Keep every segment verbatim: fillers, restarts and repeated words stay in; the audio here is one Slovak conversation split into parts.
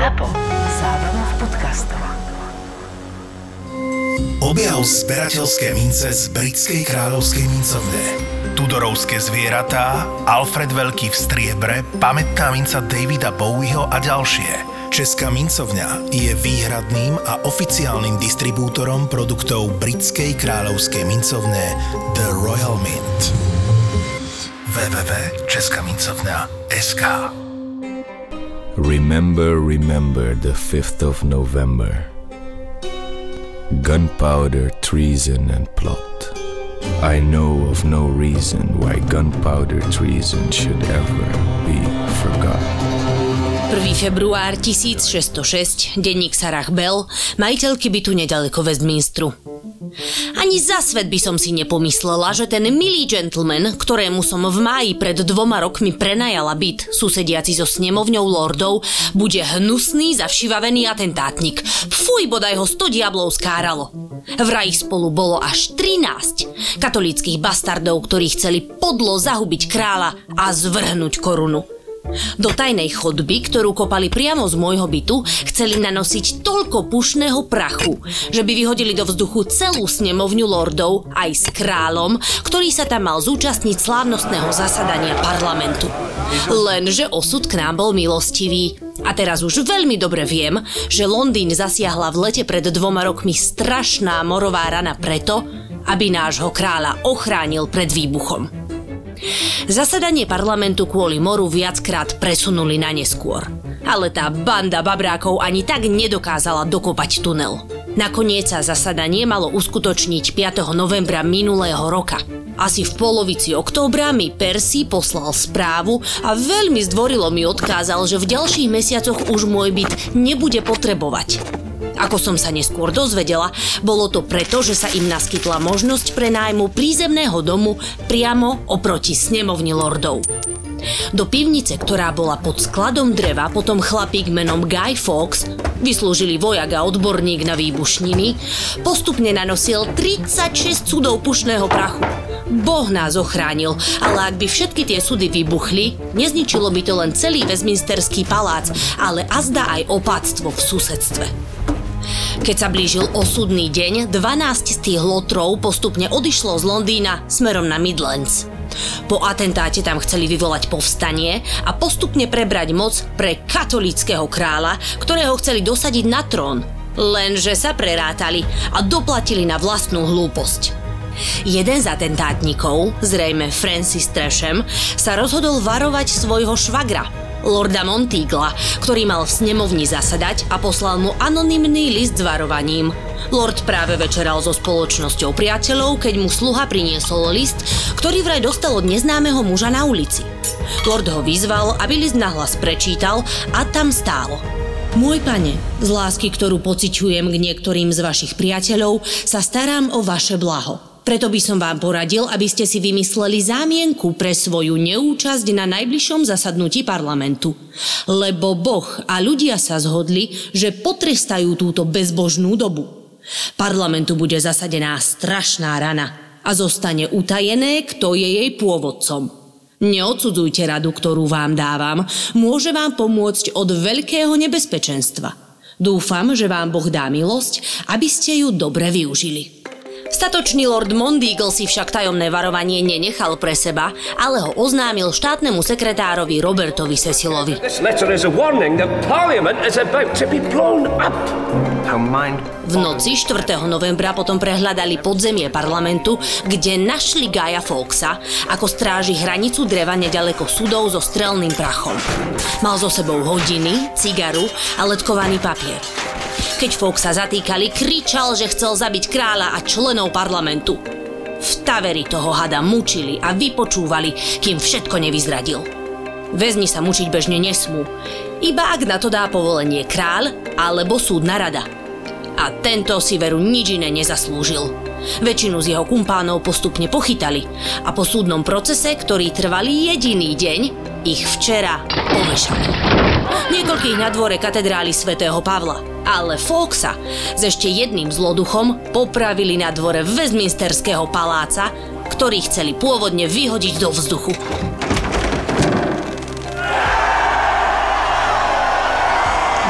ZAPO. Zábrná v podcastov. Objav zberateľské mince z britskej kráľovskej mincovne. Tudorovské zvieratá, Alfred Veľký v striebre, pamätná minca Davida Bowieho a ďalšie. Česká mincovňa je výhradným a oficiálnym distribútorom produktov britskej kráľovskej mincovne The Royal Mint. w w w bodka česká mincovňa bodka es ká Remember, remember the fifth of November. Gunpowder, treason and plot. I know of no reason why gunpowder treason should ever be forgotten. prvý február tisícšesťstošesť, denník Sarah Bell, majiteľky bytu nedaleko Westminsteru. Ani za svet by som si nepomyslela, že ten milý gentleman, ktorému som v máji pred dvoma rokmi prenajala byt, susediaci so snemovňou lordov, bude hnusný, zavšivavený atentátnik. Fuj, bodaj ho sto diablov skáralo. Vraj spolu bolo až trinásť katolíckych bastardov, ktorí chceli podlo zahubiť kráľa a zvrhnúť korunu. Do tajnej chodby, ktorú kopali priamo z môjho bytu, chceli nanosiť toľko pušného prachu, že by vyhodili do vzduchu celú snemovňu lordov aj s kráľom, ktorý sa tam mal zúčastniť slávnostného zasadania parlamentu. Lenže osud k nám bol milostivý. A teraz už veľmi dobre viem, že Londýn zasiahla v lete pred dvoma rokmi strašná morová rana preto, aby nášho kráľa ochránil pred výbuchom. Zasadanie parlamentu kvôli moru viackrát presunuli na neskôr. Ale tá banda babrákov ani tak nedokázala dokopať tunel. Nakoniec sa zasadanie malo uskutočniť piateho novembra minulého roka. Asi v polovici októbra mi Persi poslal správu a veľmi zdvorilo mi odkázal, že v ďalších mesiacoch už môj byt nebude potrebovať. Ako som sa neskôr dozvedela, bolo to preto, že sa im naskytla možnosť prenájmu prízemného domu priamo oproti snemovni lordov. Do pivnice, ktorá bola pod skladom dreva, potom chlapík menom Guy Fawkes, vyslúžili vojak a odborník na výbušniny, postupne nanosil tridsaťšesť cudov pušného prachu. Boh nás ochránil, ale ak by všetky tie sudy vybuchli, nezničilo by to len celý Westminsterský palác, ale azda aj opáctvo v susedstve. Keď sa blížil osudný deň, dvanásť z tých lotrov postupne odišlo z Londýna smerom na Midlands. Po atentáte tam chceli vyvolať povstanie a postupne prebrať moc pre katolíckeho kráľa, ktorého chceli dosadiť na trón. Lenže sa prerátali a doplatili na vlastnú hlúposť. Jeden z atentátnikov, zrejme Francis Tresham, sa rozhodol varovať svojho švagra, Lorda Monteagla, ktorý mal v snemovni zasadať a poslal mu anonymný list s varovaním. Lord práve večeral so spoločnosťou priateľov, keď mu sluha priniesol list, ktorý vraj dostal od neznámeho muža na ulici. Lord ho vyzval, aby list nahlas prečítal a tam stálo: Môj pane, z lásky, ktorú pociťujem k niektorým z vašich priateľov, sa starám o vaše blaho. Preto by som vám poradil, aby ste si vymysleli zámienku pre svoju neúčasť na najbližšom zasadnutí parlamentu. Lebo Boh a ľudia sa zhodli, že potrestajú túto bezbožnú dobu. Parlamentu bude zasadená strašná rana a zostane utajené, kto je jej pôvodcom. Neodsudzujte radu, ktorú vám dávam, môže vám pomôcť od veľkého nebezpečenstva. Dúfam, že vám Boh dá milosť, aby ste ju dobre využili. Statočný Lord Monteagle si však tajomné varovanie nenechal pre seba, ale ho oznámil štátnemu sekretárovi Robertovi Cecilovi. V noci štvrtého novembra potom prehľadali podzemie parlamentu, kde našli Guya Fawkesa, ako stráži hranicu dreva nedaleko sudov so strelným prachom. Mal so sebou hodiny, cigaru a letkovaný papier. Keď Fawkesa zatýkali, kričal, že chcel zabiť kráľa a členov parlamentu. V taveri toho hada mučili a vypočúvali, kým všetko nevyzradil. Väzni sa mučiť bežne nesmú, iba ak na to dá povolenie kráľ alebo súdna rada. A tento si veru nič iné nezaslúžil. Väčšinu z jeho kumpánov postupne pochytali a po súdnom procese, ktorý trval jediný deň, ich včera povešali. Niekoľkých na dvore katedrály svätého Pavla, ale Fawkesa s ešte jedným zloduchom popravili na dvore Westminsterského paláca, ktorý chceli pôvodne vyhodiť do vzduchu.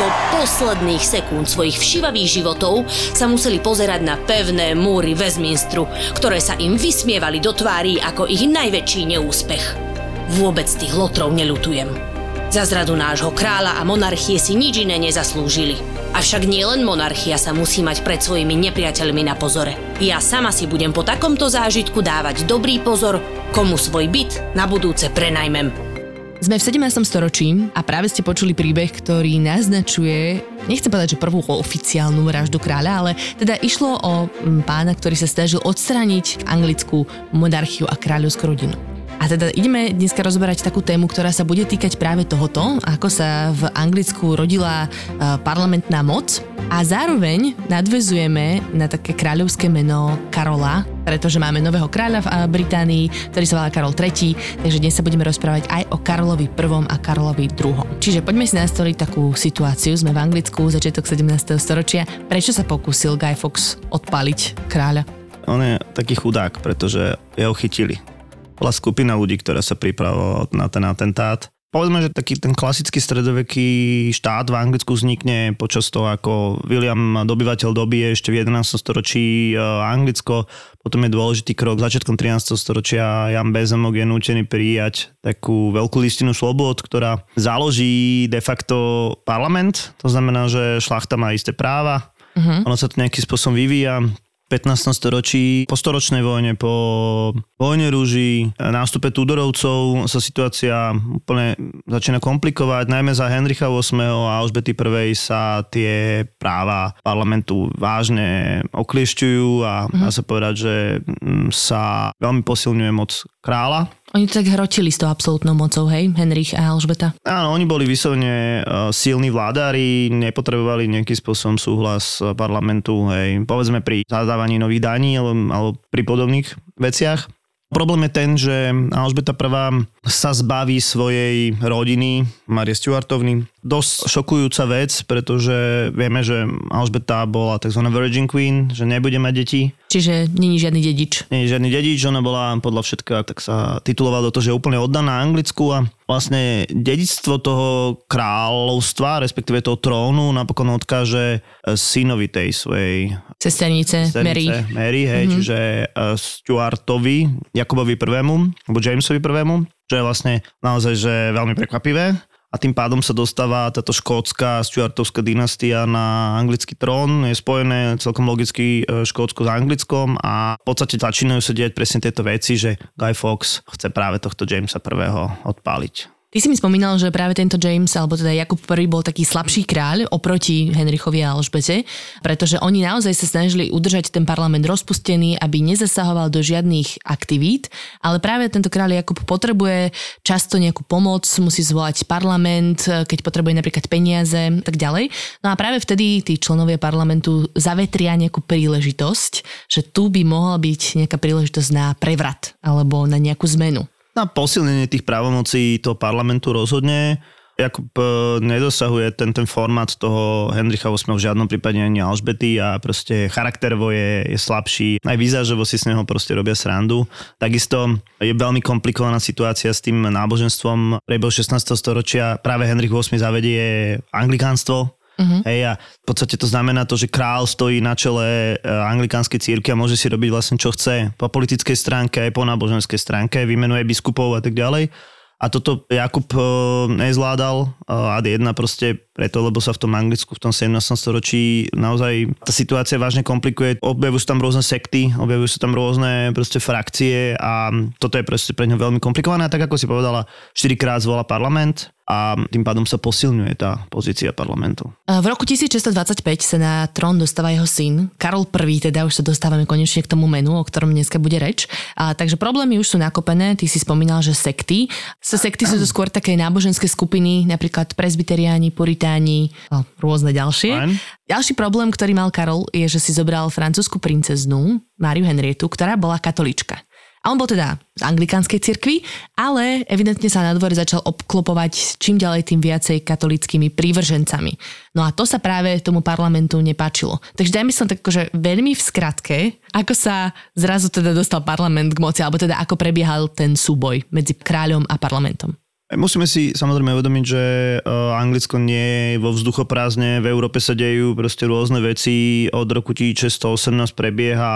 do posledných sekúnd svojich všivavých životov sa museli pozerať na pevné múry Westminsteru, ktoré sa im vysmievali do tvári ako ich najväčší neúspech. Vôbec tých lotrov neľutujem. Za zradu nášho kráľa a monarchie si nič iné nezaslúžili. Avšak nielen monarchia sa musí mať pred svojimi nepriateľmi na pozore. Ja sama si budem po takomto zážitku dávať dobrý pozor, komu svoj byt na budúce prenajmem. Sme v sedemnástom storočí a práve ste počuli príbeh, ktorý naznačuje, nechcem povedať, že prvú oficiálnu vraždu kráľa, ale teda išlo o pána, ktorý sa snažil odstrániť anglickú monarchiu a kráľovskú rodinu. A teda ideme dneska rozberať takú tému, ktorá sa bude týkať práve tohoto, ako sa v Anglicku rodila parlamentná moc, a zároveň nadväzujeme na také kráľovské meno Karola, pretože máme nového kráľa v Británii, ktorý sa volá Karol tretí, takže dnes sa budeme rozprávať aj o Karolovi prvom a Karolovi druhom. Čiže poďme si nastoliť takú situáciu. Sme v Anglicku, začiatok sedemnásteho storočia. Prečo sa pokúsil Guy Fawkes odpáliť kráľa? On je taký chudák, pretože jeho chytili. Bola skupina ľudí, ktorá sa pripravovala na ten atentát. Povedzme, že taký ten klasický stredoveký štát v Anglicku vznikne počas toho, ako William, dobyvateľ dobije ešte v jedenástom storočí Anglicko. Potom je dôležitý krok začiatkom trinásteho storočia. Jan Bezemok je nútený prijať takú veľkú listinu slobod, ktorá založí de facto parlament. To znamená, že šľachta má isté práva. Uh-huh. Ono sa to nejakým spôsobom vyvíja. V pätnástom storočí, po storočnej vojne, po vojne rúží, nástupe Tudorovcov sa situácia úplne začína komplikovať. Najmä za Henrycha ôsmeho a Alžbety prvej sa tie práva parlamentu vážne okliešťujú a dá sa povedať, že sa veľmi posilňuje moc kráľa. Oni to tak hrotili s tou absolútnou mocou, hej? Henrich a Alžbeta. Áno, oni boli vyslovene silní vládári, nepotrebovali nejakým spôsobom súhlas parlamentu, hej? Povedzme pri zadávaní nových daní alebo pri podobných veciach. Problém je ten, že Alžbeta prvá sa zbaví svojej rodiny, Mary Stuartovny. Dosť šokujúca vec, pretože vieme, že Alžbeta bola tzv. Virgin Queen, že nebude mať deti. Čiže není žiadny dedič. Není žiadny dedič, ona bola podľa všetkého, tak sa titulovala do toho, že je úplne oddaná Anglicku a vlastne dedičstvo toho kráľovstva, respektíve toho trónu, napokon odkáže synovi tej svojej sesternice, Mary. Mary, hej, mm-hmm. Čiže Stuartovi, Jakobovi prvému, alebo Jamesovi prvému, čo je vlastne naozaj že veľmi prekvapivé. A tým pádom sa dostáva táto škótska stuartovská dynastia na anglický trón. Je spojené celkom logicky Škótsko s Anglickom a v podstate začínajú sa diať presne tieto veci, že Guy Fawkes chce práve tohto Jamesa prvého odpáliť. Ty si mi spomínal, že práve tento James, alebo teda Jakub prvý bol taký slabší kráľ oproti Henrichovi a Alžbete, pretože oni naozaj sa snažili udržať ten parlament rozpustený, aby nezasahoval do žiadnych aktivít, ale práve tento kráľ Jakub potrebuje často nejakú pomoc, musí zvolať parlament, keď potrebuje napríklad peniaze, tak ďalej. No a práve vtedy tí členovia parlamentu zavetria nejakú príležitosť, že tu by mohla byť nejaká príležitosť na prevrat alebo na nejakú zmenu. Na posilnenie tých právomocí toho parlamentu rozhodne. Jakub nedosahuje ten, ten formát toho Henricha ôsmeho v žiadnom prípade ani Alžbety a proste charakterovo je, je slabší. Aj výzážovo si z neho proste robia srandu. Takisto je veľmi komplikovaná situácia s tým náboženstvom. Priebehu šestnásteho storočia práve Henrich ôsmy zavedie anglikánstvo. Uh-huh. Hej, a v podstate to znamená to, že kráľ stojí na čele anglikánskej cirkvi a môže si robiť vlastne čo chce po politickej stránke, aj po náboženskej stránke, vymenuje biskupov a tak ďalej. A toto Jakub nezvládal ad jedna proste preto, lebo sa v tom Anglicku v tom sedemnástom storočí naozaj tá situácia vážne komplikuje. Objavujú sa tam rôzne sekty, objavujú sa tam rôzne proste frakcie a toto je proste pre ňo veľmi komplikované. Tak ako si povedala, štyrikrát zvolá parlament a tým pádom sa posilňuje tá pozícia parlamentu. V roku tisíc šesťsto dvadsaťpäť sa na trón dostáva jeho syn, Karol prvý, teda už sa dostávame konečne k tomu menu, o ktorom dneska bude reč. A, takže problémy už sú nakopené, ty si spomínal, že sekty. So sekty sú to skôr také náboženské skupiny, napríklad presbyteriáni, puritáni a rôzne ďalšie. Fine. Ďalší problém, ktorý mal Karol, je, že si zobral francúzsku princeznú, Máriu Henrietu, ktorá bola katolíčka. A on bol teda z anglikánskej cirkvi, ale evidentne sa na dvore začal obklopovať čím ďalej tým viacej katolíckymi prívržencami. No a to sa práve tomu parlamentu nepáčilo. Takže dajme som tak, že veľmi v skratke, ako sa zrazu teda dostal parlament k moci, alebo teda ako prebiehal ten súboj medzi kráľom a parlamentom. Musíme si samozrejme uvedomiť, že Anglicko nie je vo vzduchoprázdne. V Európe sa dejú proste rôzne veci. Od roku tisícšesťstoosemnásť prebieha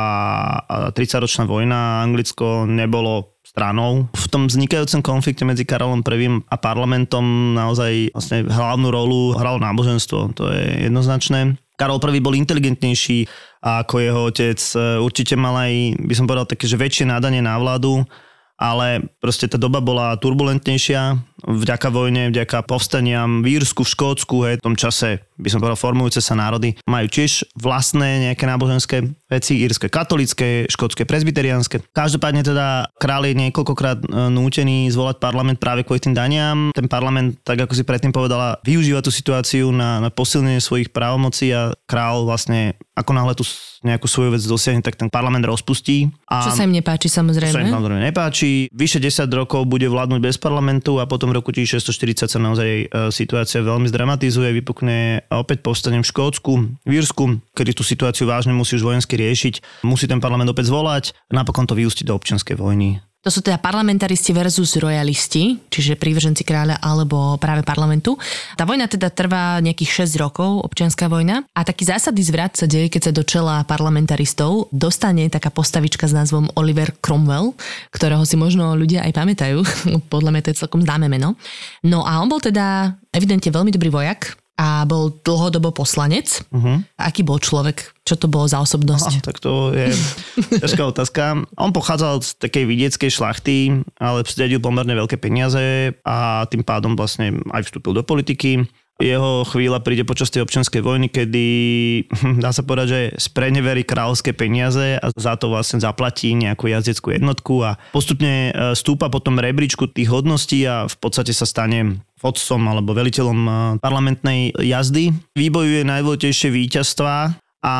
tridsaťročná vojna. Anglicko nebolo stranou. V tom vznikajúcom konflikte medzi Karolom prvým a parlamentom naozaj vlastne hlavnú rolu hralo náboženstvo. To je jednoznačné. Karol prvý bol inteligentnejší ako jeho otec. Určite mal aj, by som povedal, také, že väčšie nádanie na vládu. Ale proste tá doba bola turbulentnejšia vďaka vojne, vďaka povstaniam v Írsku, v Škótsku, hej, v tom čase, by som povedal, formujúce sa národy majú tiež vlastné nejaké náboženské veci, írske katolícke, škótske presbyteriánske. Každopádne teda král je niekoľkokrát nútený zvolať parlament práve kvôli tým daniam. Ten parlament, tak ako si predtým povedala, využíva tú situáciu na, na posilnenie svojich právomocí a král vlastne ako náhle tú nejakú svoju vec dosiahne, tak ten parlament rozpustí. A čo sa im nepáči, samozrejme. Čo sa im samozrejme nepáči. Vyše desať rokov bude vládnuť bez parlamentu a potom v roku tisícšesťstoštyridsať sa naozaj situácia veľmi zdramatizuje, vypukne opäť povstanie v Škótsku, v Írsku, kedy tú situáciu vážne musí už vojensky riešiť. Musí ten parlament opäť zvolať a napokon to vyústi do občianskej vojny. To sú teda parlamentaristi versus royalisti, čiže prívrženci kráľa alebo práve parlamentu. Tá vojna teda trvá nejakých šesť rokov, občianska vojna. A taký zásadný zvrat sa deje, keď sa do čela parlamentaristov dostane taká postavička s názvom Oliver Cromwell, ktorého si možno ľudia aj pamätajú. Podľa mňa to je celkom známe meno. No a on bol teda evidentne veľmi dobrý vojak a bol dlhodobo poslanec. Uh-huh. Aký bol človek? Čo to bolo za osobnosť? Aha, tak to je ťažká otázka. On pochádzal z takej vidieckej šlachty, ale vzdedil pomerne veľké peniaze a tým pádom vlastne aj vstúpil do politiky. Jeho chvíľa príde počas tej občianskej vojny, kedy dá sa povedať, že spreneverí kráľovské peniaze a za to vlastne zaplatí nejakú jazdeckú jednotku a postupne stúpa potom rebríčku tých hodností a v podstate sa stane vodcom alebo veliteľom parlamentnej jazdy. Vybojuje najdôležitejšie víťazstvá. A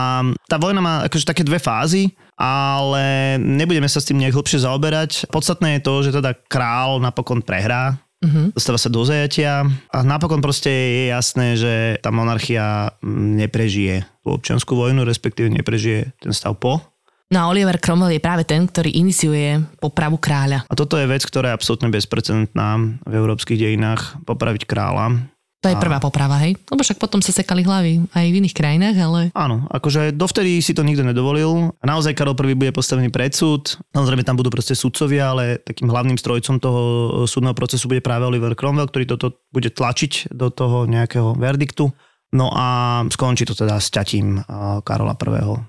tá vojna má akože také dve fázy, ale nebudeme sa s tým nejak hlbšie zaoberať. Podstatné je to, že teda král napokon prehrá, mm-hmm. dostáva sa do zajatia a napokon proste je jasné, že tá monarchia neprežije tú občiansku vojnu, respektíve neprežije ten stav po. No a Oliver Cromwell je práve ten, ktorý iniciuje popravu kráľa. A toto je vec, ktorá je absolútne bezprecedentná v európskych dejinách, popraviť kráľa. To je prvá poprava, hej? Lebo však potom sa sekali hlavy aj v iných krajinách, ale... Áno, akože dovtedy si to nikto nedovolil. A naozaj Karol prvý bude postavený pred súd. Samozrejme tam budú proste sudcovia, ale takým hlavným strojcom toho súdneho procesu bude práve Oliver Cromwell, ktorý toto bude tlačiť do toho nejakého verdiktu. No a skončí to teda sťatím Karola prvého.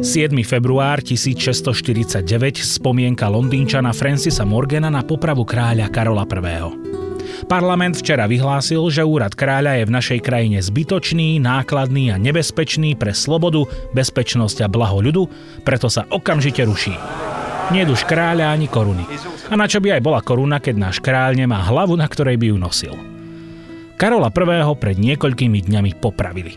siedmeho februára tisícšesťstoštyridsaťdeväť spomienka Londýnčana Francisa Morgana na popravu kráľa Karola prvého. Parlament včera vyhlásil, že úrad kráľa je v našej krajine zbytočný, nákladný a nebezpečný pre slobodu, bezpečnosť a blaho ľudu, preto sa okamžite ruší. Nie je už kráľa ani koruny. A na čo by aj bola koruna, keď náš kráľ nemá hlavu, na ktorej by ju nosil. Karola prvého pred niekoľkými dňami popravili.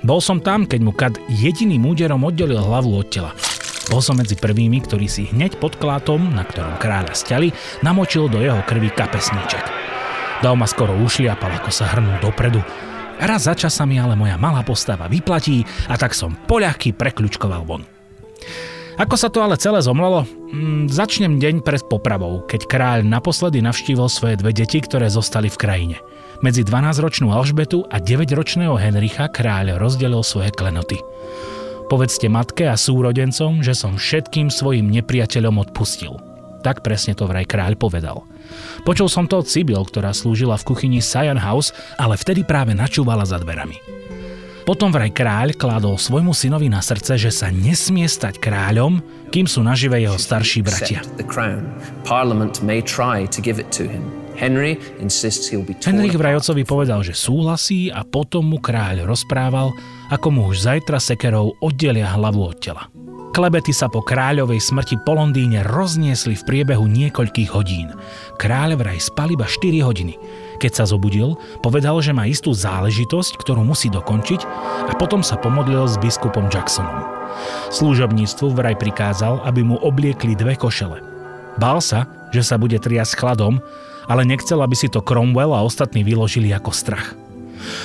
Bol som tam, keď mu Kad jediným úderom oddelil hlavu od tela. Bol som medzi prvými, ktorí si hneď pod klátom, na ktorom kráľa sťali, namočil do jeho krvi kapesníček. Dal ma skoro ušliapal, ako sa hrnul dopredu. Raz za čas sa mi ale moja malá postava vyplatí a tak som poľahky prekľučkoval von. Ako sa to ale celé zomlelo? Mm, začnem deň pred popravou, keď kráľ naposledy navštívil svoje dve deti, ktoré zostali v krajine. Medzi dvanásťročnú Alžbetu a deväťročného Henricha kráľ rozdelil svoje klenoty. Povedzte matke a súrodencom, že som všetkým svojim nepriateľom odpustil. Tak presne to vraj kráľ povedal. Počul som to od Sibyl, ktorá slúžila v kuchyni Sion House, ale vtedy práve načúvala za dverami. Potom vraj kráľ kládol svojmu synovi na srdce, že sa nesmie stať kráľom, kým sú nažive jeho starší bratia. Henrik vraj otcovi povedal, že súhlasí a potom mu kráľ rozprával, ako mu už zajtra sekerou oddelia hlavu od tela. Klebety sa po kráľovej smrti po Londýne rozniesli v priebehu niekoľkých hodín. Kráľ vraj spal iba štyri hodiny. Keď sa zobudil, povedal, že má istú záležitosť, ktorú musí dokončiť a potom sa pomodlil s biskupom Jacksonom. Služobníctvu vraj prikázal, aby mu obliekli dve košele. Bál sa, že sa bude triasť chladom, ale nechcel, aby si to Cromwell a ostatní vyložili ako strach.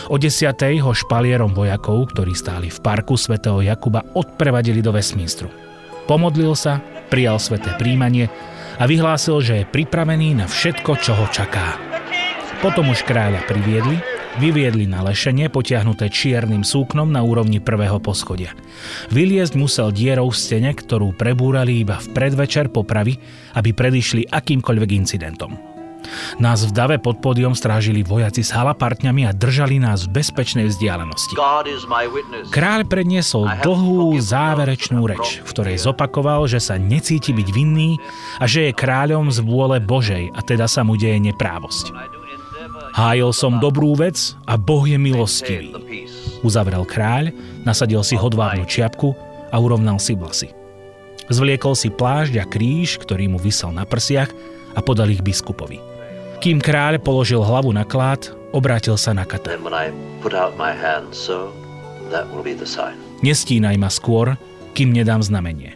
O desiatej ho špalierom vojakov, ktorí stáli v parku svätého Jakuba, odprevadili do Westminsteru. Pomodlil sa, prijal sväté príjmanie a vyhlásil, že je pripravený na všetko, čo ho čaká. Potom už kráľa priviedli, vyviedli na lešenie, potiahnuté čiernym súknom na úrovni prvého poschodia. Vyliezť musel dierou v stene, ktorú prebúrali iba v predvečer popravy, aby predišli akýmkoľvek incidentom. Nás v dave pod pódium strážili vojaci s halapartňami a držali nás v bezpečnej vzdialenosti. Kráľ predniesol dlhú záverečnú reč, v ktorej zopakoval, že sa necíti byť vinný a že je kráľom z vôle Božej a teda sa mu deje neprávosť. Hájil som dobrú vec a Boh je milostivý. Uzavrel kráľ, nasadil si hodvábnu čiapku a urovnal si vlasy. Zvliekol si plášť a kríž, ktorý mu visel na prsiach, a podal ich biskupovi. Kým kráľ položil hlavu na klád, obrátil sa na kata. Nestínaj ma skôr, kým nedám znamenie.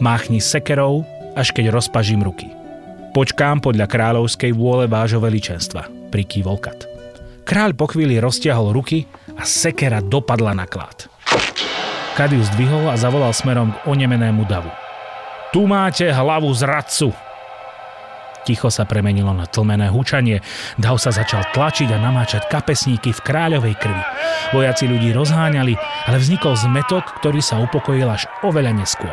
Máchni sekerou, až keď rozpažím ruky. Počkám podľa kráľovskej vôle vášho veličenstva, prikývol kat. Kráľ po chvíli roztiahol ruky a sekera dopadla na klád. Kat ju zdvihol a zavolal smerom k onemenému davu. Tu máte hlavu zradcu! Ticho sa premenilo na tlmené hučanie. Dav sa začal tlačiť a namáčať kapesníky v kráľovej krvi. Vojaci ľudí rozháňali, ale vznikol zmetok, ktorý sa upokojil až oveľa neskôr.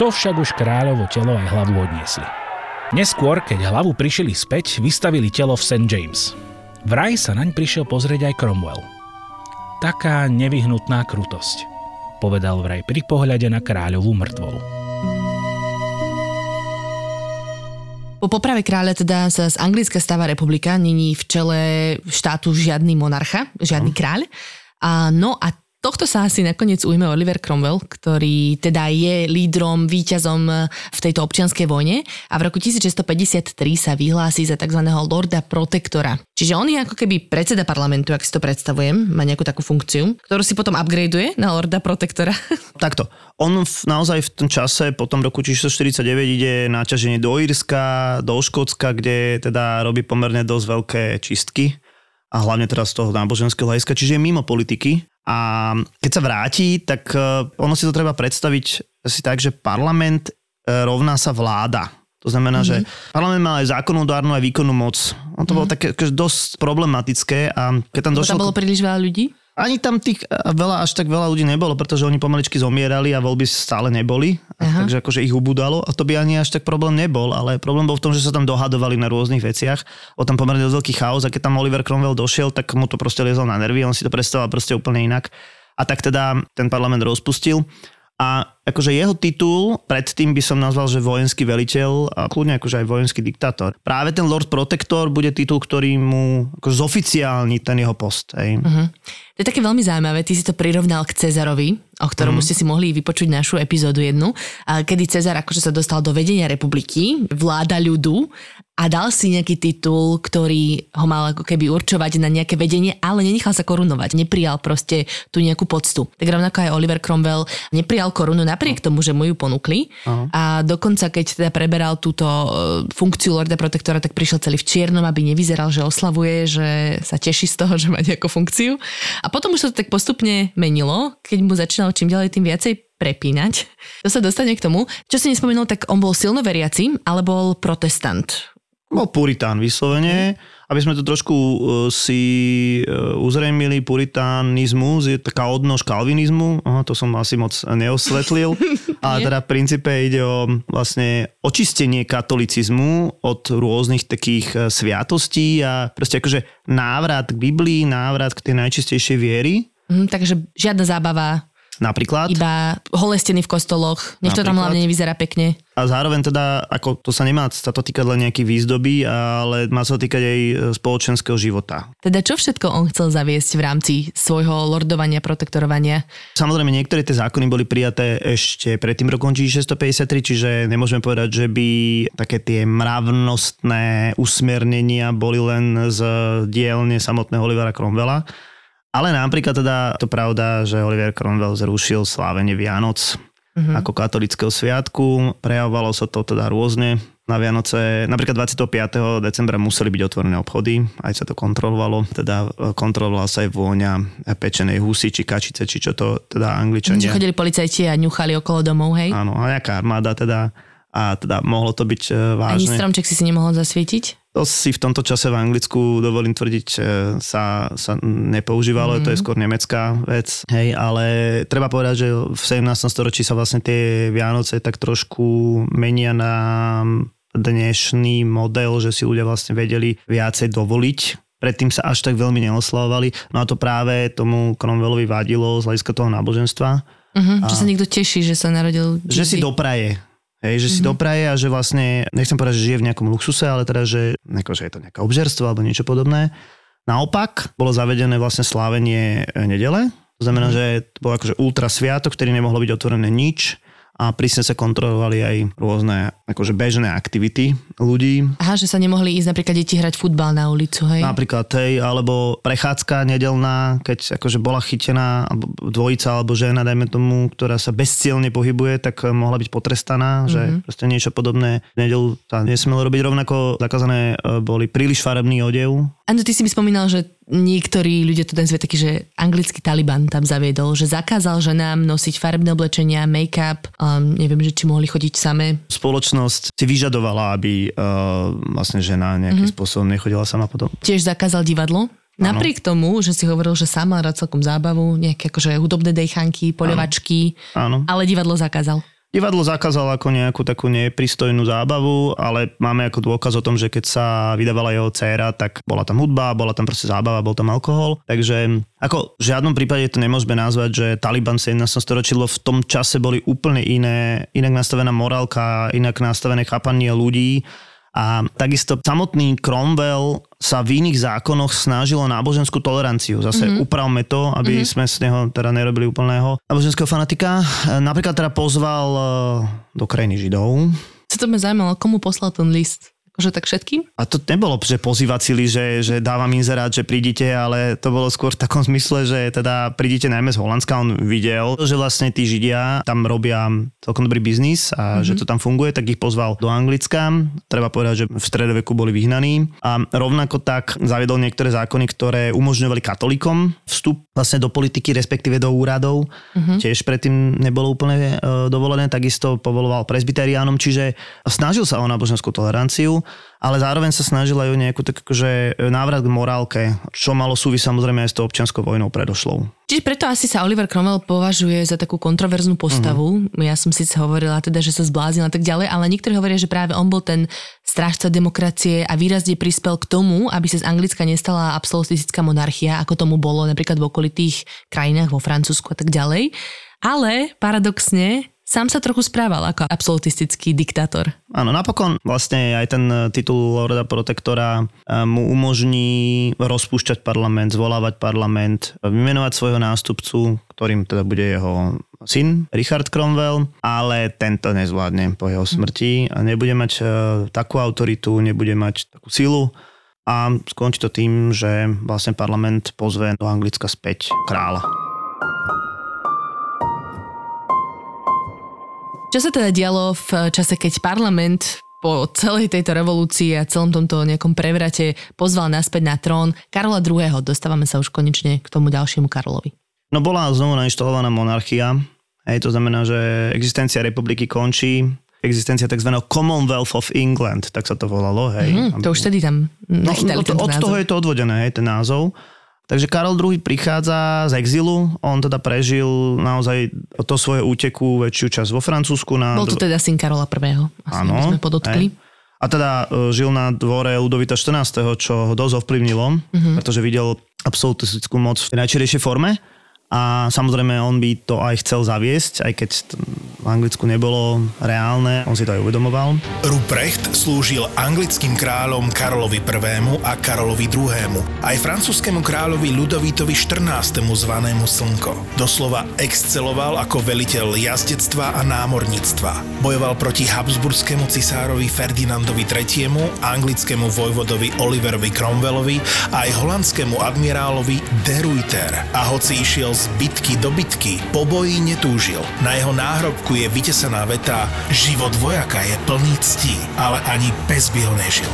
To však už kráľovo telo aj hlavu odniesli. Neskôr, keď hlavu prišili späť, vystavili telo v Saint James. Vraj sa naň prišiel pozrieť aj Cromwell. Taká nevyhnutná krutosť, povedal vraj pri pohľade na kráľovú mŕtvolu. Po poprave kráľa teda sa z Anglicka stáva republika, není v čele štátu žiadny monarcha, žiadny kráľ. A no a tohto sa asi nakoniec ujme Oliver Cromwell, ktorý teda je lídrom, víťazom v tejto občianskej vojne a v roku tisícšesťstopäťdesiattri sa vyhlási za tzv. Lorda protektora. Čiže on je ako keby predseda parlamentu, ak si to predstavujem, má nejakú takú funkciu, ktorú si potom upgradeuje na Lorda protektora. Takto. On v, naozaj v tom čase, po tom roku tisícšesťstoštyridsaťdeväť ide na ťaženie do Írska, do Škótska, kde teda robí pomerne dosť veľké čistky a hlavne teraz z toho náboženského hľadiska, čiže je mimo politiky. A keď sa vráti, tak ono si to treba predstaviť asi tak, že parlament rovná sa vláda. To znamená, mm-hmm. že parlament mal aj zákonodárnu, aj výkonnú moc. On to mm-hmm. bolo také dosť problematické. A keď tam došlo... Tam bolo príliš veľa ľudí? Ani tam tých veľa, až tak veľa ľudí nebolo, pretože oni pomaličky zomierali a voľby stále neboli. Aha. Takže akože ich ubudalo a to by ani až tak problém nebol, ale problém bol v tom, že sa tam dohadovali na rôznych veciach. O tam pomerne dosť veľký chaos a keď tam Oliver Cromwell došiel, tak mu to proste liezol na nervy, on si to predstavoval proste úplne inak. A tak teda ten parlament rozpustil. A akože jeho titul predtým by som nazval, že vojenský veliteľ a kľudne akože aj vojenský diktátor. Práve ten Lord Protector bude titul, ktorý mu akože zoficiálni ten jeho post. Uh-huh. To je také veľmi zaujímavé, ty si to prirovnal k Cezarovi, o ktorom uh-huh. ste si mohli vypočuť našu epizódu jednu, kedy Cezar akože sa dostal do vedenia republiky, vláda ľudu a dal si nejaký titul, ktorý ho mal ako keby určovať na nejaké vedenie, ale nenechal sa korunovať, neprijal proste tú nejakú poctu. Tak rovnako aj Oliver Cromwell neprijal korunu napriek tomu, že mu ju ponúkli. Aha. A dokonca, keď teda preberal túto funkciu Lorda Protektora, tak prišiel celý v čiernom, aby nevyzeral, že oslavuje, že sa teší z toho, že má nejakú funkciu. A potom už sa to tak postupne menilo, keď mu začínalo čím ďalej tým viacej prepínať. To sa dostane k tomu. Čo si nespomenul, tak on bol silno veriaci, ale bol protestant. Bol puritán vyslovene. Mhm. Aby sme to trošku si uzrejmili, puritanizmus je taká odnož kalvinizmu. Aha, to som asi moc neosvetlil. Ale teda v princípe ide o vlastne očistenie katolicizmu od rôznych takých sviatostí a proste akože návrat k Biblii, návrat k tej najčistejšej viery. Mm, takže žiadna zábava. Napríklad. Iba holé steny v kostoloch, nech to tam hlavne nevyzerá pekne. A zároveň teda, ako to sa nemá sa to týkať len nejakých výzdoby, ale má sa to týkať aj spoločenského života. Teda čo všetko on chcel zaviesť v rámci svojho lordovania, protektorovania? Samozrejme, niektoré tie zákony boli prijaté ešte pred tým rokom šesťstopäťdesiattri, čiže nemôžeme povedať, že by také tie mravnostné usmernenia boli len z dielne samotného Olivera Cromwella. Ale napríklad teda to pravda, že Oliver Cromwell zrušil slávenie Vianoc mm-hmm. ako katolického sviatku. Prejavovalo sa to teda rôzne. Na Vianoce napríklad dvadsiateho piateho decembra museli byť otvorené obchody, aj sa to kontrolovalo, teda kontrolovala sa aj vôňa pečenej husy či kačice, či čo to teda Angličania. Chodili policajti a ňuchali okolo domov, hej? Áno, a nejaká armáda teda, a teda mohlo to byť vážne. Ani stromček si si nemohol zasvietiť? To si v tomto čase v Anglicku, dovolím tvrdiť, sa, sa nepoužívalo, mm. to je skôr nemecká vec, hej, ale treba povedať, že v sedemnástom storočí sa vlastne tie Vianoce tak trošku menia na dnešný model, že si ľudia vlastne vedeli viacej dovoliť. Predtým sa až tak veľmi neoslavovali, no a to práve tomu Cromwellovi vadilo z hľadiska toho náboženstva. Mm-hmm, a, čo sa niekto teší, že sa narodil. Že si dopraje. Hej, že si mm-hmm. dopraje a že vlastne, nechcem povedať, že žije v nejakom luxuse, ale teda, že, nejako, že je to nejaké obžerstvo alebo niečo podobné. Naopak, bolo zavedené vlastne slávenie nedele. To znamená, mm-hmm. že to bol akože ultra sviatok, ktorý nemohlo byť otvorené nič a prísne sa kontrolovali aj rôzne akože bežné aktivity ľudí. Aha, že sa nemohli ísť napríklad deti hrať futbal na ulicu, hej? Napríklad, hej, alebo prechádzka nedelná, keď akože bola chytená dvojica alebo žena, dajme tomu, ktorá sa bezcielne pohybuje, tak mohla byť potrestaná, mm-hmm. že proste niečo podobné. V nedeľu sa nesmelo robiť, rovnako zakázané boli príliš farebný odev. Áno, ty si mi spomínal, že niektorí ľudia tu ten svet taký, že anglický Taliban tam zaviedol, že zakázal ženám nosiť farebné oblečenia, make-up, um, neviem, že či mohli chodiť samé. Spoločnosť si vyžadovala, aby uh, vlastne žena nejakým mm-hmm. spôsobom nechodila sama potom. Tiež zakázal divadlo? Ano. Napriek tomu, že si hovoril, že sám mal rád celkom zábavu, nejaké akože hudobné dejchanky, poľovačky, ano. Ano. Ale divadlo zakázal. Divadlo zakázalo ako nejakú takú nepristojnú zábavu, ale máme ako dôkaz o tom, že keď sa vydávala jeho dcéra, tak bola tam hudba, bola tam proste zábava, bol tam alkohol. Takže ako v žiadnom prípade to nemôžeme nazvať, že Taliban v sedemnástom storočí, v tom čase boli úplne iné, inak nastavená morálka, inak nastavené chápanie ľudí. A takisto samotný Cromwell sa v iných zákonoch snažil o náboženskú toleranciu. Zase mm-hmm. upravme to, aby mm-hmm. sme z neho teda nerobili úplného náboženského fanatika. Napríklad teda pozval do krajiny Židov. Co to ma zaujímalo, komu poslal ten list? Akože tak všetkým? A to nebolo, že pozývací, že, že dávam inzerát, že prídite, ale to bolo skôr v takom zmysle, že teda prídite najmä z Holandska. On videl, že vlastne tí Židia tam robia celkom dobrý biznis a mm-hmm. že to tam funguje, tak ich pozval do Anglicka. Treba povedať, že v stredoveku boli vyhnaní a rovnako tak zaviedol niektoré zákony, ktoré umožňovali katolíkom vstup vlastne do politiky, respektíve do úradov. Mm-hmm. Tiež predtým nebolo úplne e, dovolené, takisto povoloval presbyteriánom, čiže snažil sa o náboženskú toleranciu, ale zároveň sa snažila aj o nejakú tak akože návrat k morálke, čo malo súvisť samozrejme aj s tou občianskou vojnou predošlou. Čiže preto asi sa Oliver Cromwell považuje za takú kontroverznú postavu. Uh-huh. Ja som síce hovorila teda, že sa zbláznil a tak ďalej, ale niektorí hovoria, že práve on bol ten strážca demokracie a výrazne prispel k tomu, aby sa z Anglicka nestala absolutistická monarchia, ako tomu bolo napríklad v okolitých krajinách, vo Francúzsku a tak ďalej. Ale paradoxne sám sa trochu správal ako absolutistický diktátor. Áno, napokon vlastne aj ten titul Lorda Protektora mu umožní rozpúšťať parlament, zvolávať parlament, vymenovať svojho nástupcu, ktorým teda bude jeho syn Richard Cromwell, ale tento nezvládne po jeho smrti a nebude mať takú autoritu, nebude mať takú silu a skončí to tým, že vlastne parlament pozve do Anglicka späť kráľa. Čo sa teda dialo v čase, keď parlament po celej tejto revolúcii a celom tomto nejakom prevrate pozval naspäť na trón Karola druhého. Dostávame sa už konečne k tomu ďalšiemu Karolovi. No bola znovu nainštalovaná monarchia. Hej, to znamená, že existencia republiky končí. Existencia tzv. Commonwealth of England, tak sa to volalo. Hej. Mm, to už tedy tam nechytali no, tento názov. Od toho je to odvodené, hej, ten názov. Takže Karol druhý prichádza z exilu, on teda prežil naozaj to svoje úteku väčšiu časť vo Francúzsku. Na Bol to teda syn Karola prvého. Áno. Sme podotkli. Aj. A teda žil na dvore Ludovita štrnásteho, čo ho dosť ovplyvnilo, mm-hmm. pretože videl absolutistickú moc v najčierejšej forme. A samozrejme, on by to aj chcel zaviesť, aj keď v Anglicku nebolo reálne. On si to aj uvedomoval. Ruprecht slúžil anglickým kráľom Karolovi prvému a Karolovi druhému. Aj francúzskému kráľovi Ludovitovi štrnástemu zvanému Slnko. Doslova exceloval ako veliteľ jazdectva a námorníctva. Bojoval proti habsburskému cisárovi Ferdinandovi tretiemu, anglickému vojvodovi Oliverovi Cromwellovi a aj holandskému admirálovi De Ruyter. A hoci išiel z bitky do bitky, po boji netúžil. Na jeho náhrobku je vytesaná veta život vojaka je plný cti, ale ani pes by ho nežil.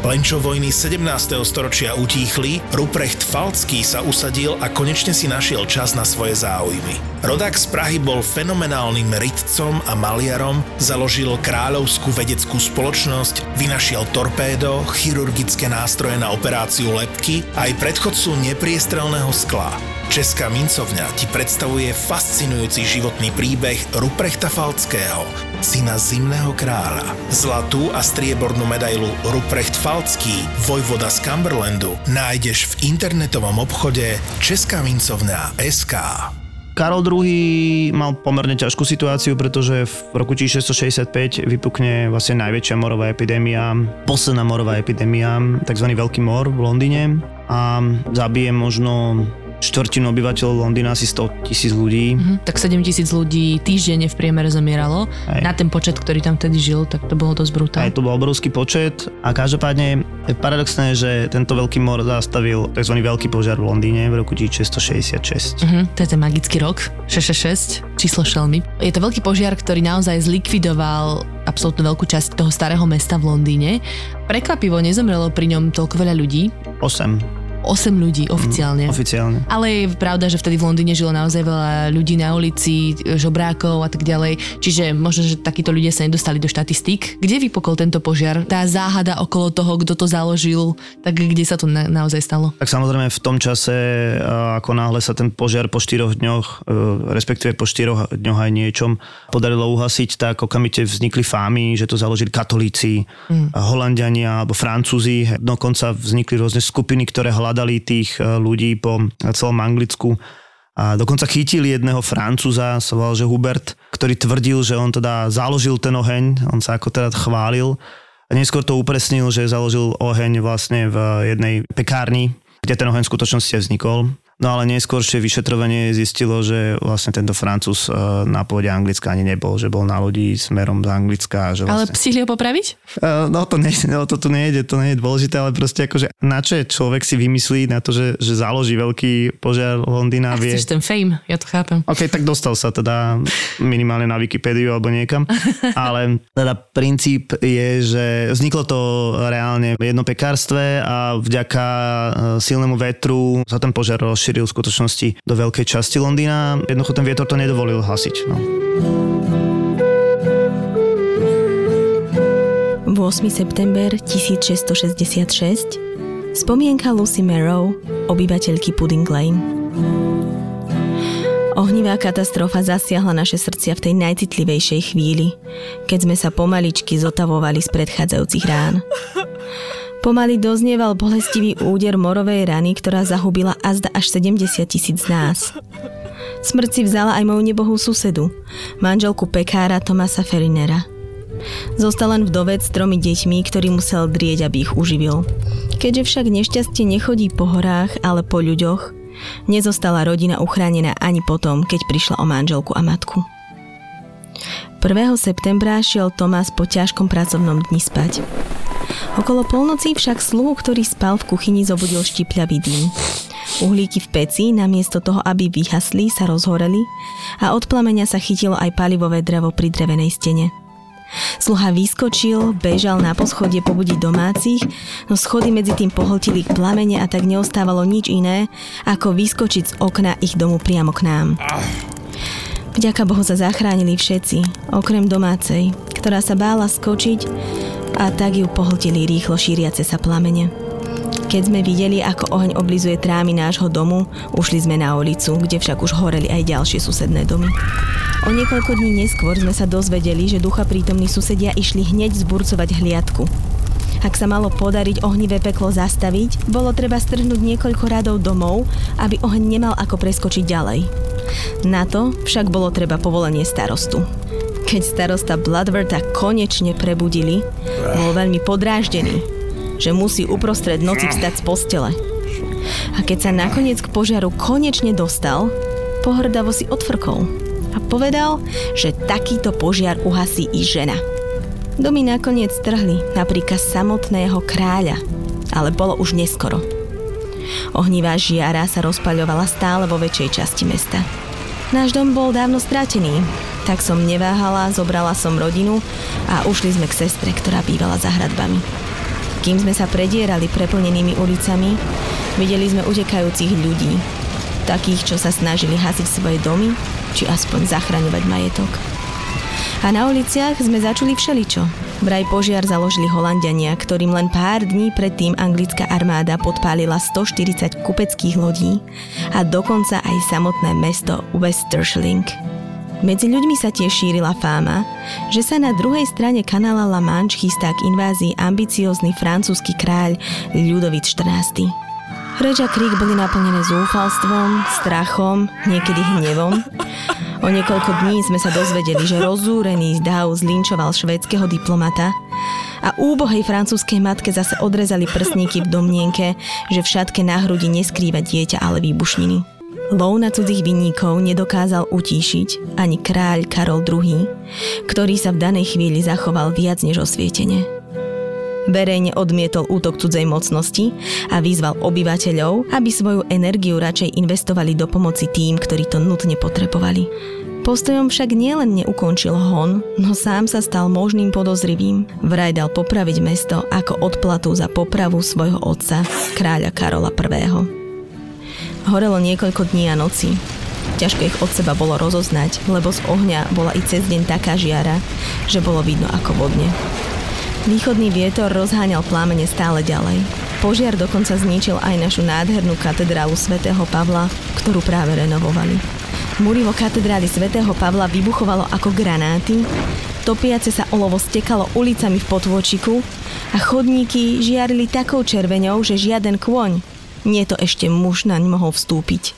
Len čo vojny sedemnásteho storočia utíchli, Ruprecht Falcký sa usadil a konečne si našiel čas na svoje záujmy. Rodák z Prahy bol fenomenálnym rytcom a maliarom, založil kráľovskú vedeckú spoločnosť, vynašiel torpédo, chirurgické nástroje na operáciu lebky a aj predchodcu nepriestrelného skla. Česká mincovňa ti predstavuje fascinujúci životný príbeh Ruprechta Falckého, syna Zimného kráľa. Zlatú a striebornú medailu Ruprecht Falcký, vojvoda z Cumberlandu, nájdeš v internetovom obchode Česká mincovňa es ká. Karol druhý mal pomerne ťažkú situáciu, pretože v roku tisícšesťstošesťdesiatpäť vypukne vlastne najväčšia morová epidémia, posledná morová epidémia, takzvaný Veľký mor v Londýne a zabije možno štvrtinu obyvateľov Londýna, asi sto tisíc ľudí. Mm-hmm. Tak sedem tisíc ľudí týždenne v priemere zomieralo. Aj. Na ten počet, ktorý tam vtedy žil, tak to bolo dosť brutálne. Aj to bol obrovský počet a každopádne je paradoxné, že tento veľký mor zastavil tzv. Veľký požiar v Londýne v roku tisícšesťstošesťdesiatšesť. Mm-hmm. To je ten magický rok, šesťstošesťdesiatšesť, číslo šelmy. Je to veľký požiar, ktorý naozaj zlikvidoval absolútne veľkú časť toho starého mesta v Londýne. Prekvapivo nezomrelo pri ňom toľko veľa ľudí. osem osem ľudí oficiálne. Mm, oficiálne. Ale je pravda, že vtedy v Londýne žilo naozaj veľa ľudí na ulici, žobrákov a tak ďalej. Čiže možno, že takíto ľudia sa nedostali do štatistík. Kde vypokol tento požiar? Tá záhada okolo toho, kto to založil, tak kde sa to na- naozaj stalo? Tak samozrejme v tom čase, ako náhle sa ten požiar po štyroch dňoch, respektíve po štyroch dňoch aj niečom podarilo uhasiť, tak okamite vznikli fámy, že to založili katolíci, mm. Holanďania alebo Francúzi. Dokonca vznikli rôzne skupiny, ktoré hľadali tých ľudí po celom Anglicku a dokonca chytili jedného Francúza, sa volal, že Hubert, ktorý tvrdil, že on teda založil ten oheň, on sa ako teda chválil a neskôr to upresnil, že založil oheň vlastne v jednej pekárni, kde ten oheň v skutočnosti vznikol. No ale neskôršie vyšetrovanie zistilo, že vlastne tento Francúz na pôde Anglicka ani nebol, že bol na ľudí smerom z Anglicka. Že vlastne... Ale psihli ho popraviť? Uh, no to, nie, no to tu nejde, to nie je dôležité, ale proste akože na čo človek si vymyslí na to, že, že založí veľký požiar Londýna. A vie... chceš ten fame, ja to chápem. OK, tak dostal sa teda minimálne na Wikipédiu alebo niekam, ale teda princíp je, že vzniklo to reálne v jednom pekárstve a vďaka silnému vetru sa ten požiar rozšíril v skutočnosti do veľkej časti Londýna. Jednoducho ten vietor to nedovolil hasiť. No. ôsmeho september tisícšesťstošesťdesiatšesť spomienka Lucy Merrow, obyvateľky Pudding Lane. Ohnivá katastrofa zasiahla naše srdcia v tej najcitlivejšej chvíli, keď sme sa pomaličky zotavovali z predchádzajúcich rán. Pomaly doznieval bolestivý úder morovej rany, ktorá zahubila azda až sedemdesiat tisíc z nás. Smrť si vzala aj moju nebohú susedu, manželku pekára Thomasa Ferinera. Zostal len vdovec s tromi deťmi, ktorý musel drieť, aby ich uživil. Keďže však nešťastie nechodí po horách, ale po ľuďoch, nezostala rodina uchránená ani potom, keď prišla o manželku a matku. prvého septembra šiel Thomas po ťažkom pracovnom dni spať. Okolo polnoci však sluhu, ktorý spal v kuchyni, zobudil štipľavý dym. Uhlíky v peci, namiesto toho, aby vyhasli, sa rozhoreli a od plameňa sa chytilo aj palivové drevo pri drevenej stene. Sluha vyskočil, bežal na poschodie pobudiť domácich, no schody medzi tým pohltili k plamene a tak neostávalo nič iné, ako vyskočiť z okna ich domu priamo k nám. Vďaka Bohu sa zachránili všetci, okrem domácej, ktorá sa bála skočiť, a tak ju pohltili rýchlo šíriace sa plamene. Keď sme videli, ako oheň oblizuje trámy nášho domu, ušli sme na ulicu, kde však už horeli aj ďalšie susedné domy. O niekoľko dní neskôr sme sa dozvedeli, že ducha prítomní susedia išli hneď zburcovať hliadku. Ak sa malo podariť ohnivé peklo zastaviť, bolo treba strhnúť niekoľko radov domov, aby oheň nemal ako preskočiť ďalej. Na to však bolo treba povolenie starostu. Keď starosta Bloodwortha konečne prebudili, bol veľmi podráždený, že musí uprostred noci vstať z postele. A keď sa nakoniec k požiaru konečne dostal, pohrdavo si odfrkol a povedal, že takýto požiar uhasí i žena. Domy nakoniec trhli na príkaz samotného kráľa, ale bolo už neskoro. Ohnivá žiara sa rozpaľovala stále vo väčšej časti mesta. Náš dom bol dávno stratený, Tak som neváhala, zobrala som rodinu a ušli sme k sestre, ktorá bývala za hradbami. Kým sme sa predierali preplnenými ulicami, videli sme utekajúcich ľudí. Takých, čo sa snažili hasiť svoje domy, či aspoň zachraňovať majetok. A na uliciach sme začuli všeličo. Vraj požiar založili Holanďania, ktorým len pár dní predtým anglická armáda podpálila stoštyridsať kupeckých lodí a dokonca aj samotné mesto Westerschling. Medzi ľuďmi sa tiež šírila fáma, že sa na druhej strane kanála La Manche chystá k invázii ambiciózny francúzsky kráľ Ľudovít štrnásty. Reč a krík boli naplnené zúfalstvom, strachom, niekedy hnevom. O niekoľko dní sme sa dozvedeli, že rozúrený dav zlinčoval švédskeho diplomata a úbohej francúzskej matke zase odrezali prsníky v domnienke, že v šatke na hrudi neskrýva dieťa, ale výbušniny. Lov na cudzých vinníkov nedokázal utíšiť ani kráľ Karol druhý, ktorý sa v danej chvíli zachoval viac než osvietene. Verejne odmietol útok cudzej mocnosti a vyzval obyvateľov, aby svoju energiu radšej investovali do pomoci tým, ktorí to nutne potrebovali. Postojom však nielen neukončil hon, no sám sa stal možným podozrivým. Vraj dal popraviť mesto ako odplatu za popravu svojho otca, kráľa Karola prvého. Horelo niekoľko dní a noci. Ťažko ich od seba bolo rozoznať, lebo z ohňa bola i cez deň taká žiara, že bolo vidno ako vodne. Východný vietor rozháňal plámene stále ďalej. Požiar dokonca zničil aj našu nádhernú katedrálu svätého Pavla, ktorú práve renovovali. Múrivo katedrály svätého Pavla vybuchovalo ako granáty, topiace sa olovo stekalo ulicami v potôčiku a chodníky žiarili takou červeňou, že žiaden kôň, nie to ešte muž, naň mohol vstúpiť.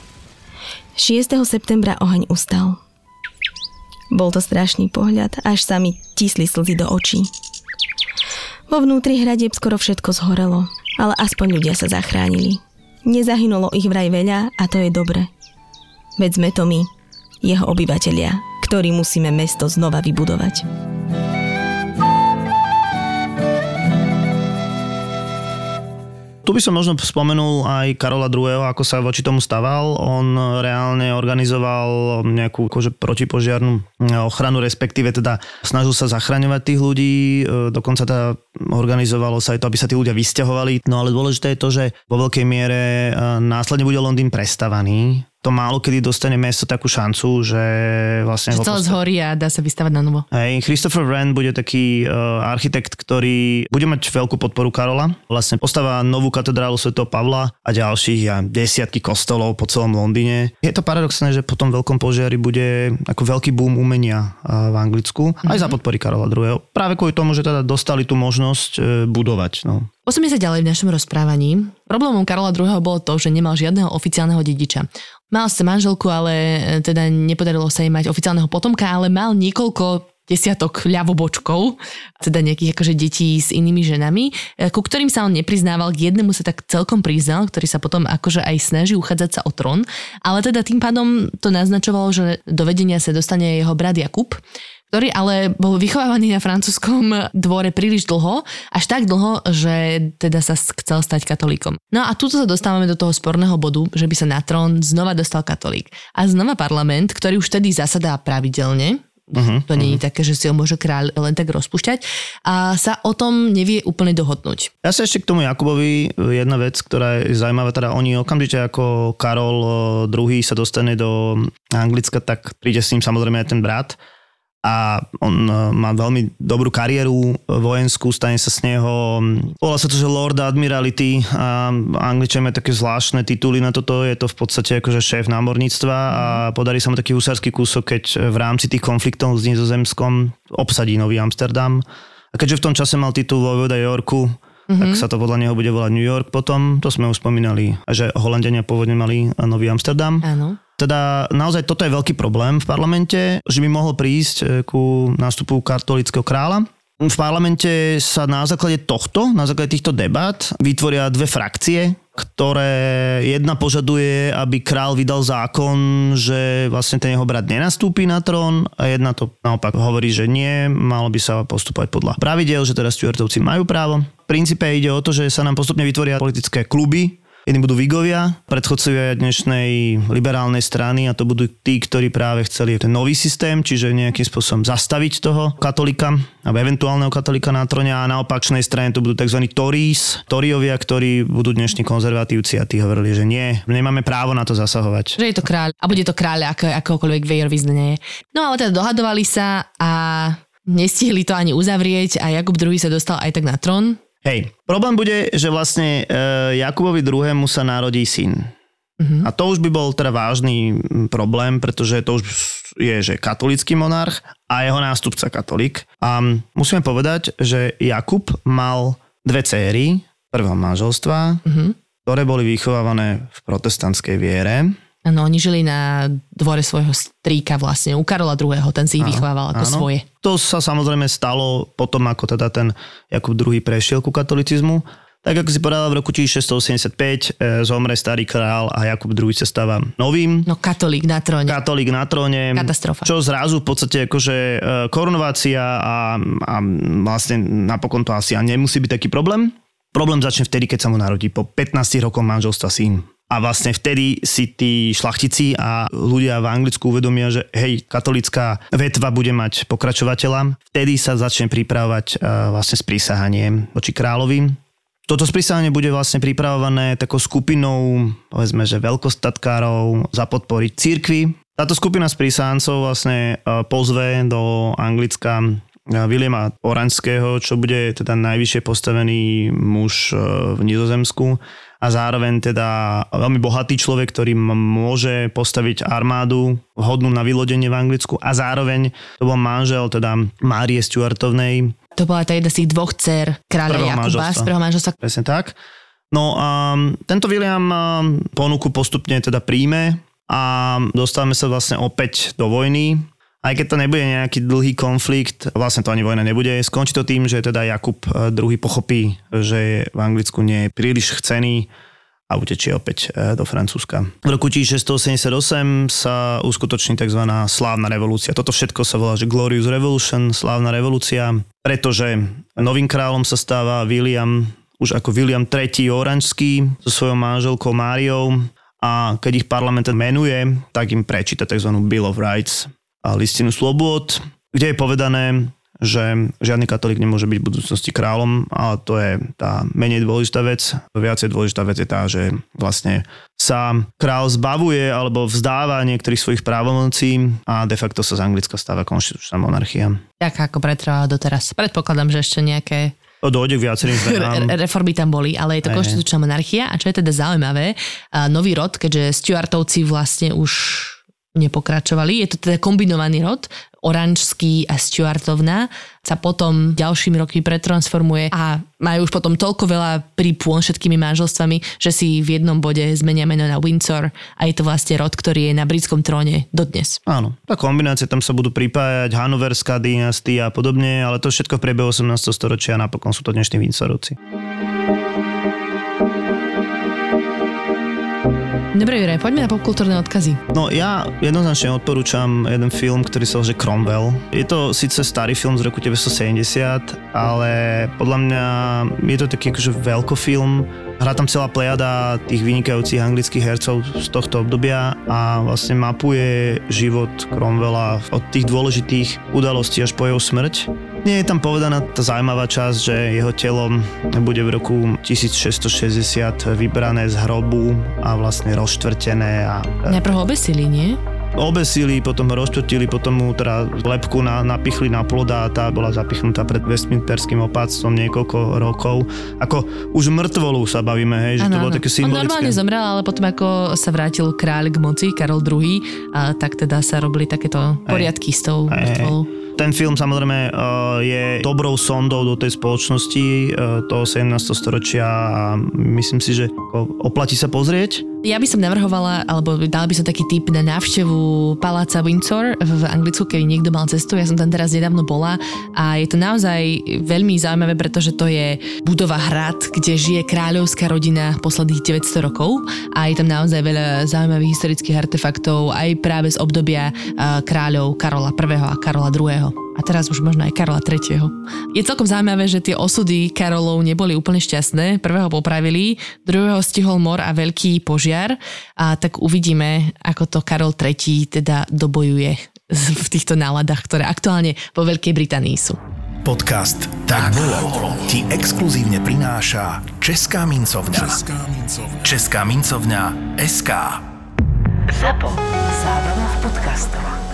šiesteho septembra oheň ustal. Bol to strašný pohľad, až sa mi tisli slzy do očí. Vo vnútri hradieb skoro všetko zhorelo, ale aspoň ľudia sa zachránili. Nezahynulo ich vraj veľa a to je dobre. Veď sme to my, jeho obyvatelia, ktorí musíme mesto znova vybudovať. Tu by som možno spomenul aj Karola druhého, ako sa voči tomu staval. On reálne organizoval nejakú akože protipožiarnu ochranu, respektíve teda snažil sa zachraňovať tých ľudí. Dokonca teda organizovalo sa aj to, aby sa tí ľudia vysťahovali. No ale dôležité je to, že vo veľkej miere následne bude Londýn prestavaný. To málo kedy dostane mesto takú šancu, že vlastne... Že celé posta- zhorí a dá sa vystavať na novo. Hej, Christopher Wren bude taký uh, architekt, ktorý bude mať veľkú podporu Karola. Vlastne postavá novú katedrálu svätého Pavla a ďalších ja, desiatky kostolov po celom Londýne. Je to paradoxné, že po tom veľkom požiari bude ako veľký boom umenia uh, v Anglicku, mm-hmm. aj za podpory Karola druhého. Práve kvôli tomu, že teda dostali tú možnosť uh, budovať, no. Posúme sa ďalej v našom rozprávaní. Problémom Karola druhého bolo to, že nemal žiadneho oficiálneho dediča. Mal sa manželku, ale teda nepodarilo sa jej mať oficiálneho potomka, ale mal niekoľko desiatok ľavobočkov, teda nejakých akože detí s inými ženami, ku ktorým sa on nepriznával, k jednému sa tak celkom priznal, ktorý sa potom akože aj snaží uchádzať sa o trón, ale teda tým pádom to naznačovalo, že do vedenia sa dostane jeho brat Jakub, ktorý ale bol vychovávaný na francúzskom dvore príliš dlho, až tak dlho, že teda sa chcel stať katolíkom. No a tuto sa dostávame do toho sporného bodu, že by sa na trón znova dostal katolík. A znova parlament, ktorý už tedy zasadá pravidelne, uh-huh, to nie je uh-huh. také, že si ho môže kráľ len tak rozpúšťať, a sa o tom nevie úplne dohodnúť. Ja sa ešte k tomu Jakubovi, jedna vec, ktorá je zaujímavá, teda oni okamžite ako Karol druhý sa dostane do Anglicka, tak príde s ním samozrejme aj ten brat, a on má veľmi dobrú kariéru vojenskú, stane sa z neho, volá sa to, že Lord Admiralty, a Angličania majú také zvláštne tituly na toto, je to v podstate akože šéf námorníctva a podarí sa mu taký husársky kúsok, keď v rámci tých konfliktov s Nizozemskom obsadí Nový Amsterdam. A keďže v tom čase mal titul vojvoda Yorku, mm-hmm. tak sa to podľa neho bude volať New York potom, to sme už spomínali, že Holanďania pôvodne mali Nový Amsterdam. Áno. Teda naozaj toto je veľký problém v parlamente, že by mohol prísť ku nástupu katolického kráľa. V parlamente sa na základe tohto, na základe týchto debát vytvoria dve frakcie, ktoré jedna požaduje, aby král vydal zákon, že vlastne ten jeho brat nenastúpi na trón, a jedna to naopak hovorí, že nie, malo by sa postupovať podľa pravidiel, že teda Stuartovci majú právo. V princípe ide o to, že sa nám postupne vytvoria politické kluby, Jedni budú Vigovia, predchodcovia dnešnej liberálnej strany, a to budú tí, ktorí práve chceli ten nový systém, čiže nejakým spôsobom zastaviť toho katolika alebo eventuálneho katolika na tróne, a na opačnej strane to budú tzv. Tories, Toryovia, ktorí budú dnešní konzervatívci, a tí hovorili, že nie, nemáme právo na to zasahovať. Že je to kráľ a bude to kráľ, ako, akokoľvek vierovýznanie. No ale teda dohadovali sa a nestihli to ani uzavrieť a Jakub druhý sa dostal aj tak na trón. Hej, problém bude, že vlastne e, Jakubovi druhému sa narodí syn. Uh-huh. A to už by bol teda vážny problém, pretože to už je, že katolícky monarch a jeho nástupca katolík. A musíme povedať, že Jakub mal dve céry prvého manželstva, uh-huh. ktoré boli vychovávané v protestantskej viere. Áno, oni žili na dvore svojho strýka vlastne, u Karola druhého. Ten si ich vychovával ako áno. svoje. To sa samozrejme stalo potom, ako teda ten Jakub druhý prešiel ku katolicizmu. Tak ako si povedala, v roku šesťstoosemdesiatpäť e, zomre starý král a Jakub druhý sa stáva novým. No katolík na tróne. Katolík na tróne. Katastrofa. Čo zrazu v podstate akože e, korunovácia a, a vlastne napokon to asi nemusí byť taký problém. Problém začne vtedy, keď sa mu narodí po pätnástich rokoch manželstva syn. A vlastne vtedy si tí šlachtici a ľudia v Anglicku uvedomia, že hej, katolická vetva bude mať pokračovateľa. Vtedy sa začne pripravovať uh, vlastne sprísahanie voči kráľovi. Toto sprísahanie bude vlastne pripravované takou skupinou, povedzme, že veľkostatkárov za podpory cirkvi. Táto skupina sprísahancov vlastne uh, pozve do Anglicka Williama Oranského, čo bude teda najvyššie postavený muž v Nizozemsku a zároveň teda veľmi bohatý človek, ktorý môže postaviť armádu hodnú na vylodenie v Anglicku, a zároveň to bol manžel teda Márie Stuartovnej. To bola tá jedna z tých dvoch dcer kráľa Jakuba z prvého manželstva. Presne tak. No a tento William ponuku postupne teda príjme a dostávame sa vlastne opäť do vojny. Aj keď to nebude nejaký dlhý konflikt, vlastne to ani vojna nebude, skončí to tým, že teda Jakub druhý pochopí, že v Anglicku nie je príliš chcený a utečie opäť do Francúzska. V roku šesťstoosedemdesiatosem sa uskutoční tzv. Slávna revolúcia. Toto všetko sa volá, že Glorious Revolution, slávna revolúcia, pretože novým kráľom sa stáva William, už ako William tretí Oranžský, so svojou manželkou Máriou, a keď ich parlament menuje, tak im prečíta tzv. Bill of Rights, a listinu slobôd, kde je povedané, že žiadny katolík nemôže byť v budúcnosti kráľom, ale to je tá menej dôležitá vec. Viacej dôležitá vec je tá, že vlastne sa kráľ zbavuje alebo vzdáva niektorých svojich právomocí a de facto sa z Anglicka stáva konštitučná monarchia. Taká ako pretrvá doteraz. Predpokladám, že ešte nejaké dojde k viacerým zmenám. Reformy tam boli, ale je to aj konštitučná monarchia, a čo je teda zaujímavé, nový rod, keďže Stuartovci vlastne už nepokračovali. Je to teda kombinovaný rod, oranžský a Stuartovná, sa potom ďalšími roky pretransformuje a majú už potom toľko veľa pripún všetkými manželstvami, že si v jednom bode zmenia meno na Windsor, a je to vlastne rod, ktorý je na britskom tróne dodnes. Áno, tá kombinácia, tam sa budú pripájať Hanoverská dynastia a podobne, ale to všetko v priebehu osemnásteho storočia a napokon sú to dnešní Windsorovci. Dobre, Jure, poďme na popkultúrne odkazy. No ja jednoznačne odporúčam jeden film, ktorý sa volá Cromwell. Je to síce starý film z roku devätnásťsedemdesiat, ale podľa mňa je to taký akože veľkofilm. Hrá tam celá plejada tých vynikajúcich anglických hercov z tohto obdobia a vlastne mapuje život Cromwella od tých dôležitých udalostí až po jeho smrť. Nie je tam povedaná tá zaujímavá časť, že jeho telo bude v roku tisícšesťstošesťdesiat vybrané z hrobu a vlastne rozštvrtené. A najprv ho obesili, nie? Obesili, potom ho rozštvrtili, potom mu teda lepku na, napichli na plod a tá bola zapichnutá pred Westminsterským opáctvom niekoľko rokov. Ako už mŕtvolu sa bavíme, hej, že ano, to bolo ano. Také symbolické. On normálne zomrel, ale potom ako sa vrátil kráľ k moci, Karol druhý, a tak teda sa robili takéto poriadky aj s tou mŕtvolou. Ten film samozrejme je dobrou sondou do tej spoločnosti toho sedemnásteho storočia a myslím si, že oplatí sa pozrieť. Ja by som navrhovala, alebo dala by som taký tip na návštevu paláca Windsor v Anglicku, keby niekto mal cestu. Ja som tam teraz nedávno bola a je to naozaj veľmi zaujímavé, pretože to je budova hrad, kde žije kráľovská rodina posledných deväťsto rokov a je tam naozaj veľa zaujímavých historických artefaktov aj práve z obdobia kráľov Karola prvého a Karola druhého. a teraz už možno aj Karola tretieho. Je celkom zaujímavé, že tie osudy Karolov neboli úplne šťastné. Prvého popravili, druhého stihol mor a veľký požiar. A tak uvidíme, ako to Karol tretí teda dobojuje v týchto náladách, ktoré aktuálne vo Veľkej Británii sú. Podcast Tak bolo ti exkluzívne prináša Česká mincovňa. Česká mincovňa. Česká mincovňa es ká. Zapo. Zábrná v podcastovách.